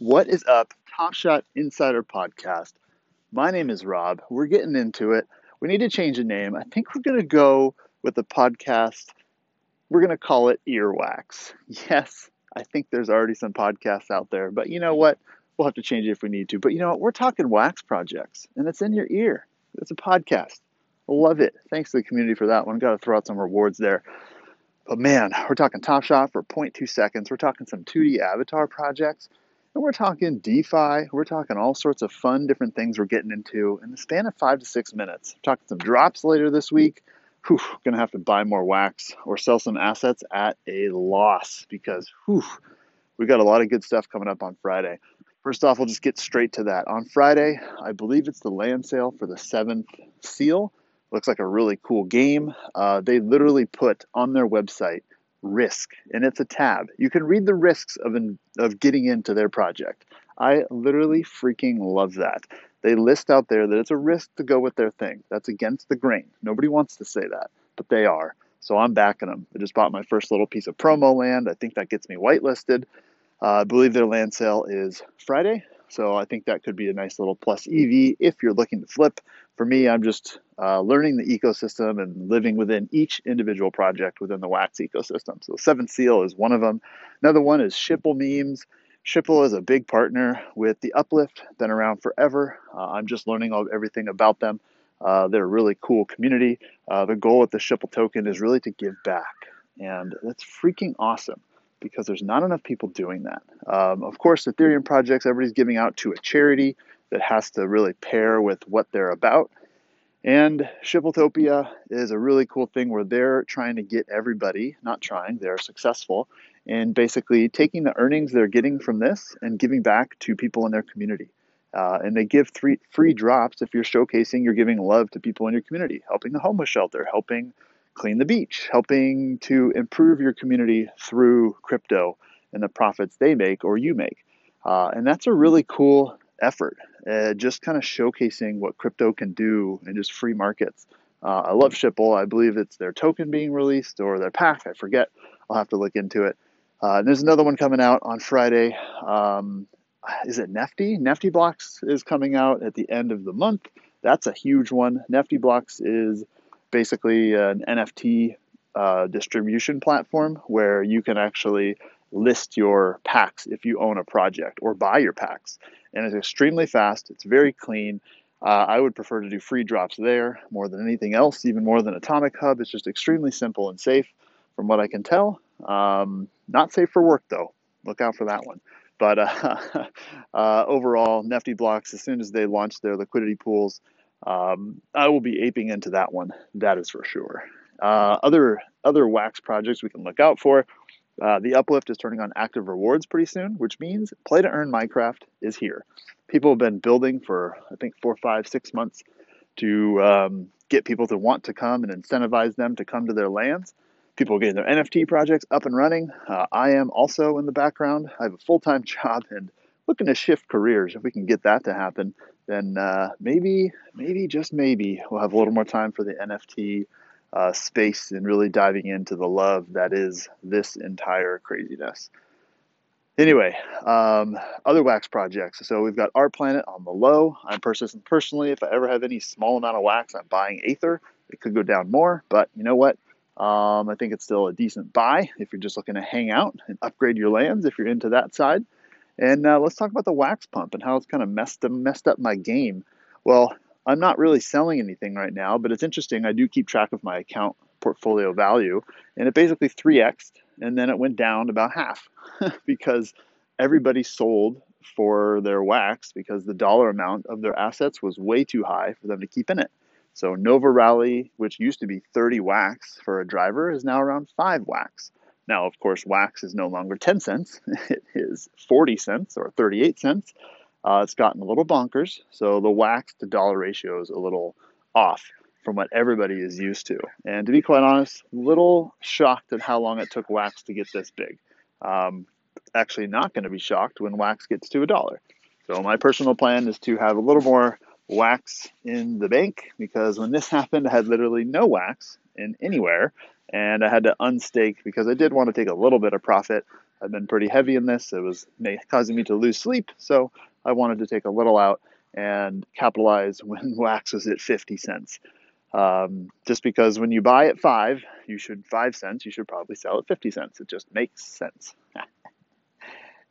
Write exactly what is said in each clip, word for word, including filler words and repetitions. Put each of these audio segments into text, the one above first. What is up, Top Shot Insider Podcast? My name is Rob. We're getting into it. We need to change the name. I think we're going to go with the podcast. We're going to call it Ear Wax. Yes, I think there's already some podcasts out there, but you know what? We'll have to change it if we need to. But you know what? We're talking wax projects, and it's in your ear. It's a podcast. Love it. Thanks to the community for that one. Got to throw out some rewards there. But man, we're talking Top Shot for zero point two seconds. We're talking some two D avatar projects. And we're talking DeFi. We're talking all sorts of fun, different things we're getting into in the span of five to six minutes. We're talking some drops later this week. Whew, gonna have to buy more wax or sell some assets at a loss because whew, we've got a lot of good stuff coming up on Friday. First off, we'll just get straight to that. On Friday, I believe it's the land sale for the Seventh Seal. Looks like a really cool game. Uh, they literally put on their website risk, and it's a tab. You can read the risks of in, of getting into their project. I literally freaking love that. They list out there that it's a risk to go with their thing. That's against the grain. Nobody wants to say that, but they are. So I'm backing them. I just bought my first little piece of promo land. I think that gets me whitelisted. Uh, I believe their land sale is Friday, so I think that could be a nice little plus E V if you're looking to flip. For me, I'm just uh, learning the ecosystem and living within each individual project within the wax ecosystem. So Seven Seal is one of them. Another one is Shipple memes. Shipple is a big partner with The Uplift, been around forever. Uh, I'm just learning all, everything about them. Uh, they're a really cool community. Uh, the goal with the Shipple token is really to give back, and that's freaking awesome, because there's not enough people doing that. Um, of course, Ethereum projects, everybody's giving out to a charity that has to really pair with what they're about. And Shippletopia is a really cool thing where they're trying to get everybody, not trying, they're successful, and basically taking the earnings they're getting from this and giving back to people in their community. Uh, and they give three free drops if you're showcasing, you're giving love to people in your community, helping the homeless shelter, helping clean the beach, helping to improve your community through crypto and the profits they make or you make. Uh, and that's a really cool effort, uh, just kind of showcasing what crypto can do and just free markets. Uh, I love Shipple. I believe it's their token being released or their pack. I forget. I'll have to look into it. Uh, and there's another one coming out on Friday. Um, is it Nefty? Nefty Blocks is coming out at the end of the month. That's a huge one. Nefty Blocks is basically an N F T uh, distribution platform where you can actually list your packs if you own a project or buy your packs. And it's extremely fast. It's very clean. Uh, I would prefer to do free drops there more than anything else, even more than Atomic Hub. It's just extremely simple and safe from what I can tell. Um, not safe for work, though. Look out for that one. But uh, uh, overall, Nefty Blocks, as soon as they launch their liquidity pools, Um, I will be aping into that one. That is for sure. Uh, other other wax projects we can look out for. Uh, the Uplift is turning on active rewards pretty soon, which means play to earn Minecraft is here. People have been building for, I think, four, five, six months to um, get people to want to come and incentivize them to come to their lands. People are getting their N F T projects up and running. Uh, I am also in the background. I have a full-time job and looking to shift careers. If we can get that to happen, then uh, maybe, maybe, just maybe, we'll have a little more time for the N F T uh, space and really diving into the love that is this entire craziness. Anyway, um, other wax projects. So we've got Our Planet on the low. I'm purchasing personally. If I ever have any small amount of wax, I'm buying Aether. It could go down more, but you know what? Um, I think it's still a decent buy if you're just looking to hang out and upgrade your lands if you're into that side. And uh, let's talk about the wax pump and how it's kind of messed, messed up my game. Well, I'm not really selling anything right now, but it's interesting. I do keep track of my account portfolio value, and it basically three X'd, and then it went down about half because everybody sold for their wax because the dollar amount of their assets was way too high for them to keep in it. So Nova Rally, which used to be thirty wax for a driver, is now around five wax. Now, of course, wax is no longer ten cents. It is forty cents or thirty-eight cents. Uh, it's gotten a little bonkers. So the wax to dollar ratio is a little off from what everybody is used to. And to be quite honest, a little shocked at how long it took wax to get this big. Um, actually not going to be shocked when wax gets to a dollar. So my personal plan is to have a little more wax in the bank, because when this happened, I had literally no wax in anywhere. And I had to unstake because I did want to take a little bit of profit. I I've been pretty heavy in this. It was causing me to lose sleep. So I wanted to take a little out and capitalize when wax was at fifty cents. Um, just because when you buy at five, you should five cents, you should probably sell at fifty cents. It just makes sense.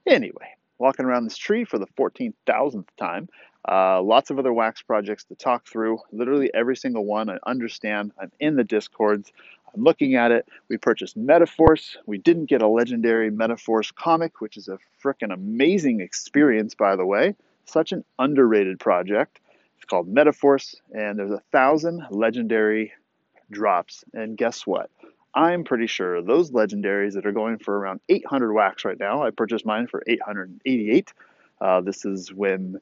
Anyway, walking around this tree for the fourteen thousandth time. Uh, lots of other wax projects to talk through. Literally every single one I understand. I'm in the Discords. I'm looking at it. We purchased MetaForce. We didn't get a legendary MetaForce comic, which is a freaking amazing experience, by the way. Such an underrated project. It's called MetaForce, and there's a thousand legendary drops. And guess what? I'm pretty sure those legendaries that are going for around eight hundred wax right now, I purchased mine for eight hundred eighty-eight. Uh, this is when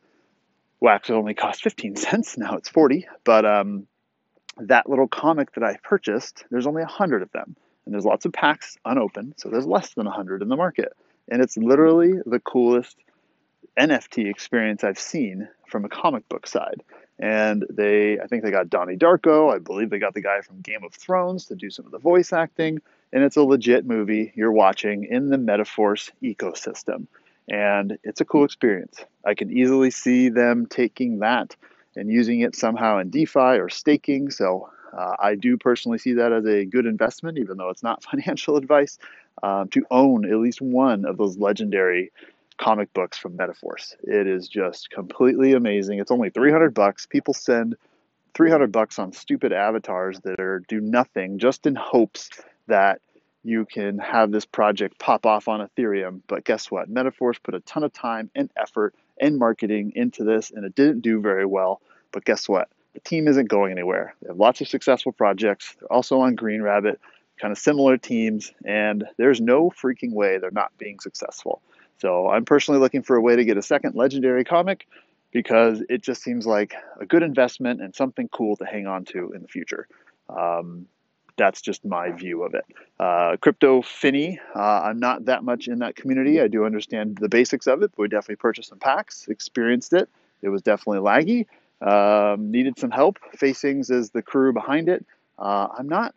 wax only cost fifteen cents. Now it's forty. But um, that little comic that I purchased, there's only one hundred of them. And there's lots of packs unopened, so there's less than one hundred in the market. And it's literally the coolest N F T experience I've seen from a comic book side. And they, I think they got Donnie Darko. I believe they got the guy from Game of Thrones to do some of the voice acting. And it's a legit movie you're watching in the MetaForce ecosystem. And it's a cool experience. I can easily see them taking that and using it somehow in DeFi or staking. So uh, I do personally see that as a good investment, even though it's not financial advice, um, to own at least one of those legendary comic books from MetaForce. It is just completely amazing. It's only three hundred bucks. People send three hundred bucks on stupid avatars that are do nothing, just in hopes that you can have this project pop off on Ethereum. But guess what? MetaForce put a ton of time and effort and marketing into this, and it didn't do very well. But guess what? The team isn't going anywhere. They have lots of successful projects. They're also on Green Rabbit, kind of similar teams, and there's no freaking way they're not being successful. So I'm personally looking for a way to get a second legendary comic because it just seems like a good investment and something cool to hang on to in the future. Um, that's just my view of it. Uh, Crypto Finny, uh, I'm not that much in that community. I do understand the basics of it, but we definitely purchased some packs, experienced it. It was definitely laggy, um, needed some help. Facings is the crew behind it. Uh, I'm not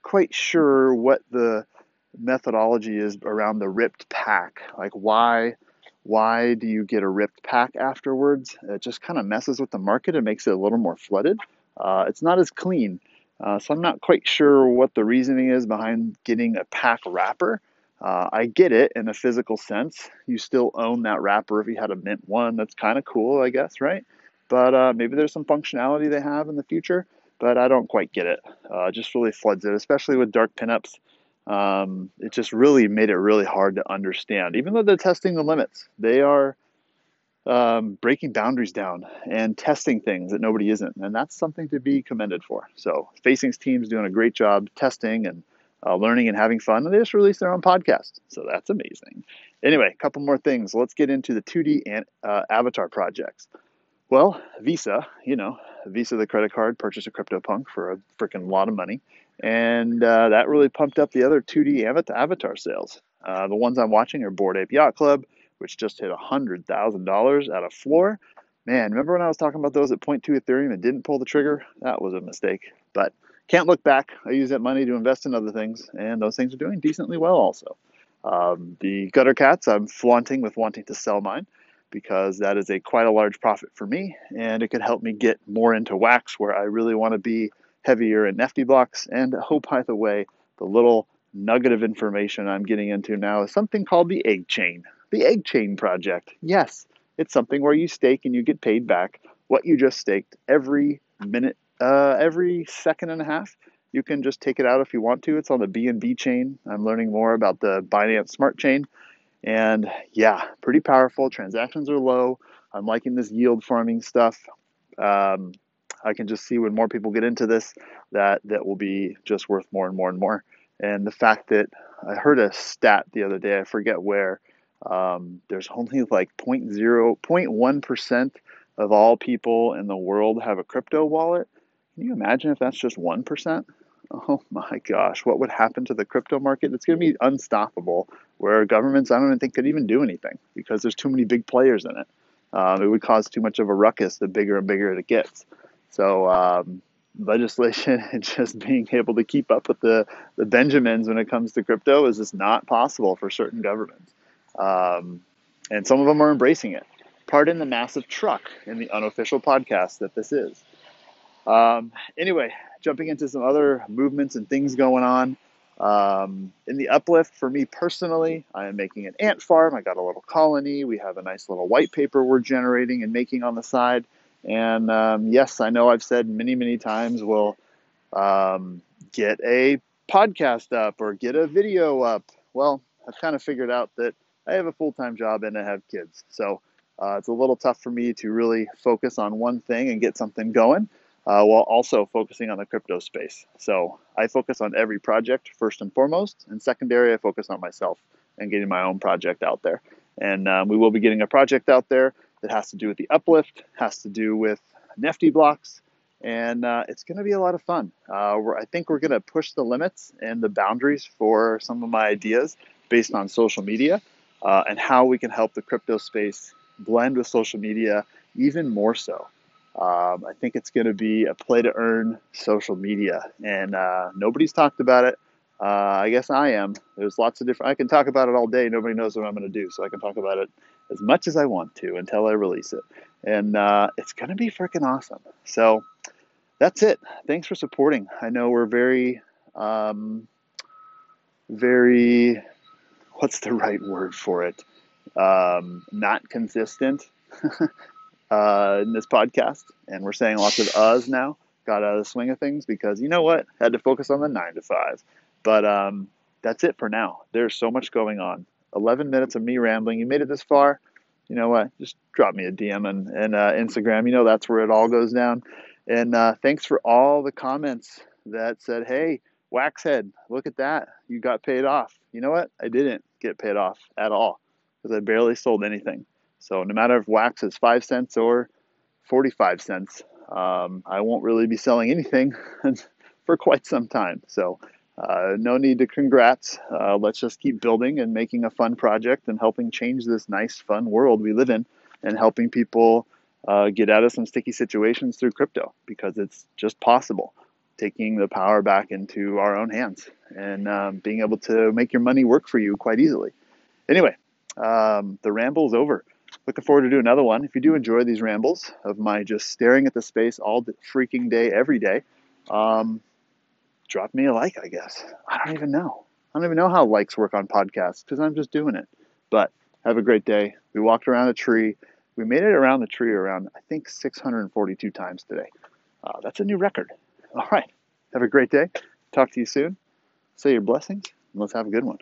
quite sure what the methodology is around the ripped pack. Like why why do you get a ripped pack afterwards? It just kind of messes with the market and makes it a little more flooded. Uh, it's not as clean. Uh, so I'm not quite sure what the reasoning is behind getting a pack wrapper. Uh, I get it in a physical sense. You still own that wrapper if you had a mint one. That's kind of cool, I guess, right? But uh, maybe there's some functionality they have in the future, but I don't quite get it. Uh, it just really floods it, especially with dark pinups. Um, it just really made it really hard to understand, even though they're testing the limits. They are um, breaking boundaries down and testing things that nobody isn't. And that's something to be commended for. So Facing's team's doing a great job testing and uh, learning and having fun. And they just released their own podcast. So that's amazing. Anyway, a couple more things. Let's get into the two D and uh, avatar projects. Well, Visa, you know, Visa, the credit card, purchased a CryptoPunk for a freaking lot of money. And uh, that really pumped up the other two D avatar sales. Uh, the ones I'm watching are Bored Ape Yacht Club, which just hit one hundred thousand dollars at a floor. Man, remember when I was talking about those at zero point two Ethereum and didn't pull the trigger? That was a mistake. But can't look back. I use that money to invest in other things, and those things are doing decently well also. Um, the Gutter Cats, I'm flaunting with wanting to sell mine, because that is a quite a large profit for me, and it could help me get more into wax where I really want to be heavier in Nefty Blocks. And oh, by the way, the little nugget of information I'm getting into now is something called the Egg Chain. The Egg Chain project. Yes, it's something where you stake and you get paid back what you just staked every minute, uh, every second and a half. You can just take it out if you want to. It's on the B N B chain. I'm learning more about the Binance Smart Chain. And yeah, pretty powerful. Transactions are low. I'm liking this yield farming stuff. Um, I can just see when more people get into this, that that will be just worth more and more and more. And the fact that I heard a stat the other day, I forget where, um, there's only like zero point zero, zero point one percent of all people in the world have a crypto wallet. Can you imagine if that's just one percent? Oh my gosh, what would happen to the crypto market? It's going to be unstoppable, where governments, I don't even think, could even do anything because there's too many big players in it. Um, it would cause too much of a ruckus the bigger and bigger it gets. So um, legislation and just being able to keep up with the, the Benjamins when it comes to crypto is just not possible for certain governments. Um, and some of them are embracing it. Pardon the massive truck in the unofficial podcast that this is. Um, anyway, jumping into some other movements and things going on. Um, in the Uplift, for me personally, I am making an ant farm. I got a little colony. We have a nice little white paper we're generating and making on the side. And um, yes, I know I've said many, many times, we'll um, get a podcast up or get a video up. Well, I've kind of figured out that I have a full-time job and I have kids. So uh, it's a little tough for me to really focus on one thing and get something going. Uh, while also focusing on the crypto space. So I focus on every project first and foremost, and secondary, I focus on myself and getting my own project out there. And um, we will be getting a project out there that has to do with the Uplift, has to do with Nefty Blocks, and uh, it's going to be a lot of fun. Uh, we're, I think we're going to push the limits and the boundaries for some of my ideas based on social media uh, and how we can help the crypto space blend with social media even more so. Um, I think it's going to be a play to earn social media, and uh, nobody's talked about it. Uh, I guess I am. There's lots of different, I can talk about it all day. Nobody knows what I'm going to do. So I can talk about it as much as I want to until I release it. And uh, it's going to be freaking awesome. So that's it. Thanks for supporting. I know we're very, um, very, what's the right word for it? Um, not consistent. Uh, in this podcast, and we're saying lots of uhs now. Got out of the swing of things because, you know what, had to focus on the nine to five. But um, that's it for now. There's so much going on. eleven minutes of me rambling. You made it this far. You know what? Just drop me a D M and, and uh, Instagram. You know that's where it all goes down. And uh, thanks for all the comments that said, hey, Waxhead, look at that. You got paid off. You know what? I didn't get paid off at all because I barely sold anything. So no matter if wax is five cents or forty-five cents, um, I won't really be selling anything for quite some time. So uh, no need to congrats. Uh, let's just keep building and making a fun project and helping change this nice, fun world we live in and helping people uh, get out of some sticky situations through crypto because it's just possible, taking the power back into our own hands and um, being able to make your money work for you quite easily. Anyway, um, the ramble's over. Looking forward to doing another one. If you do enjoy these rambles of my just staring at the space all the freaking day, every day, um, drop me a like, I guess. I don't even know. I don't even know how likes work on podcasts because I'm just doing it. But have a great day. We walked around a tree. We made it around the tree around, I think, six hundred forty-two times today. Uh, that's a new record. All right. Have a great day. Talk to you soon. Say your blessings, and let's have a good one.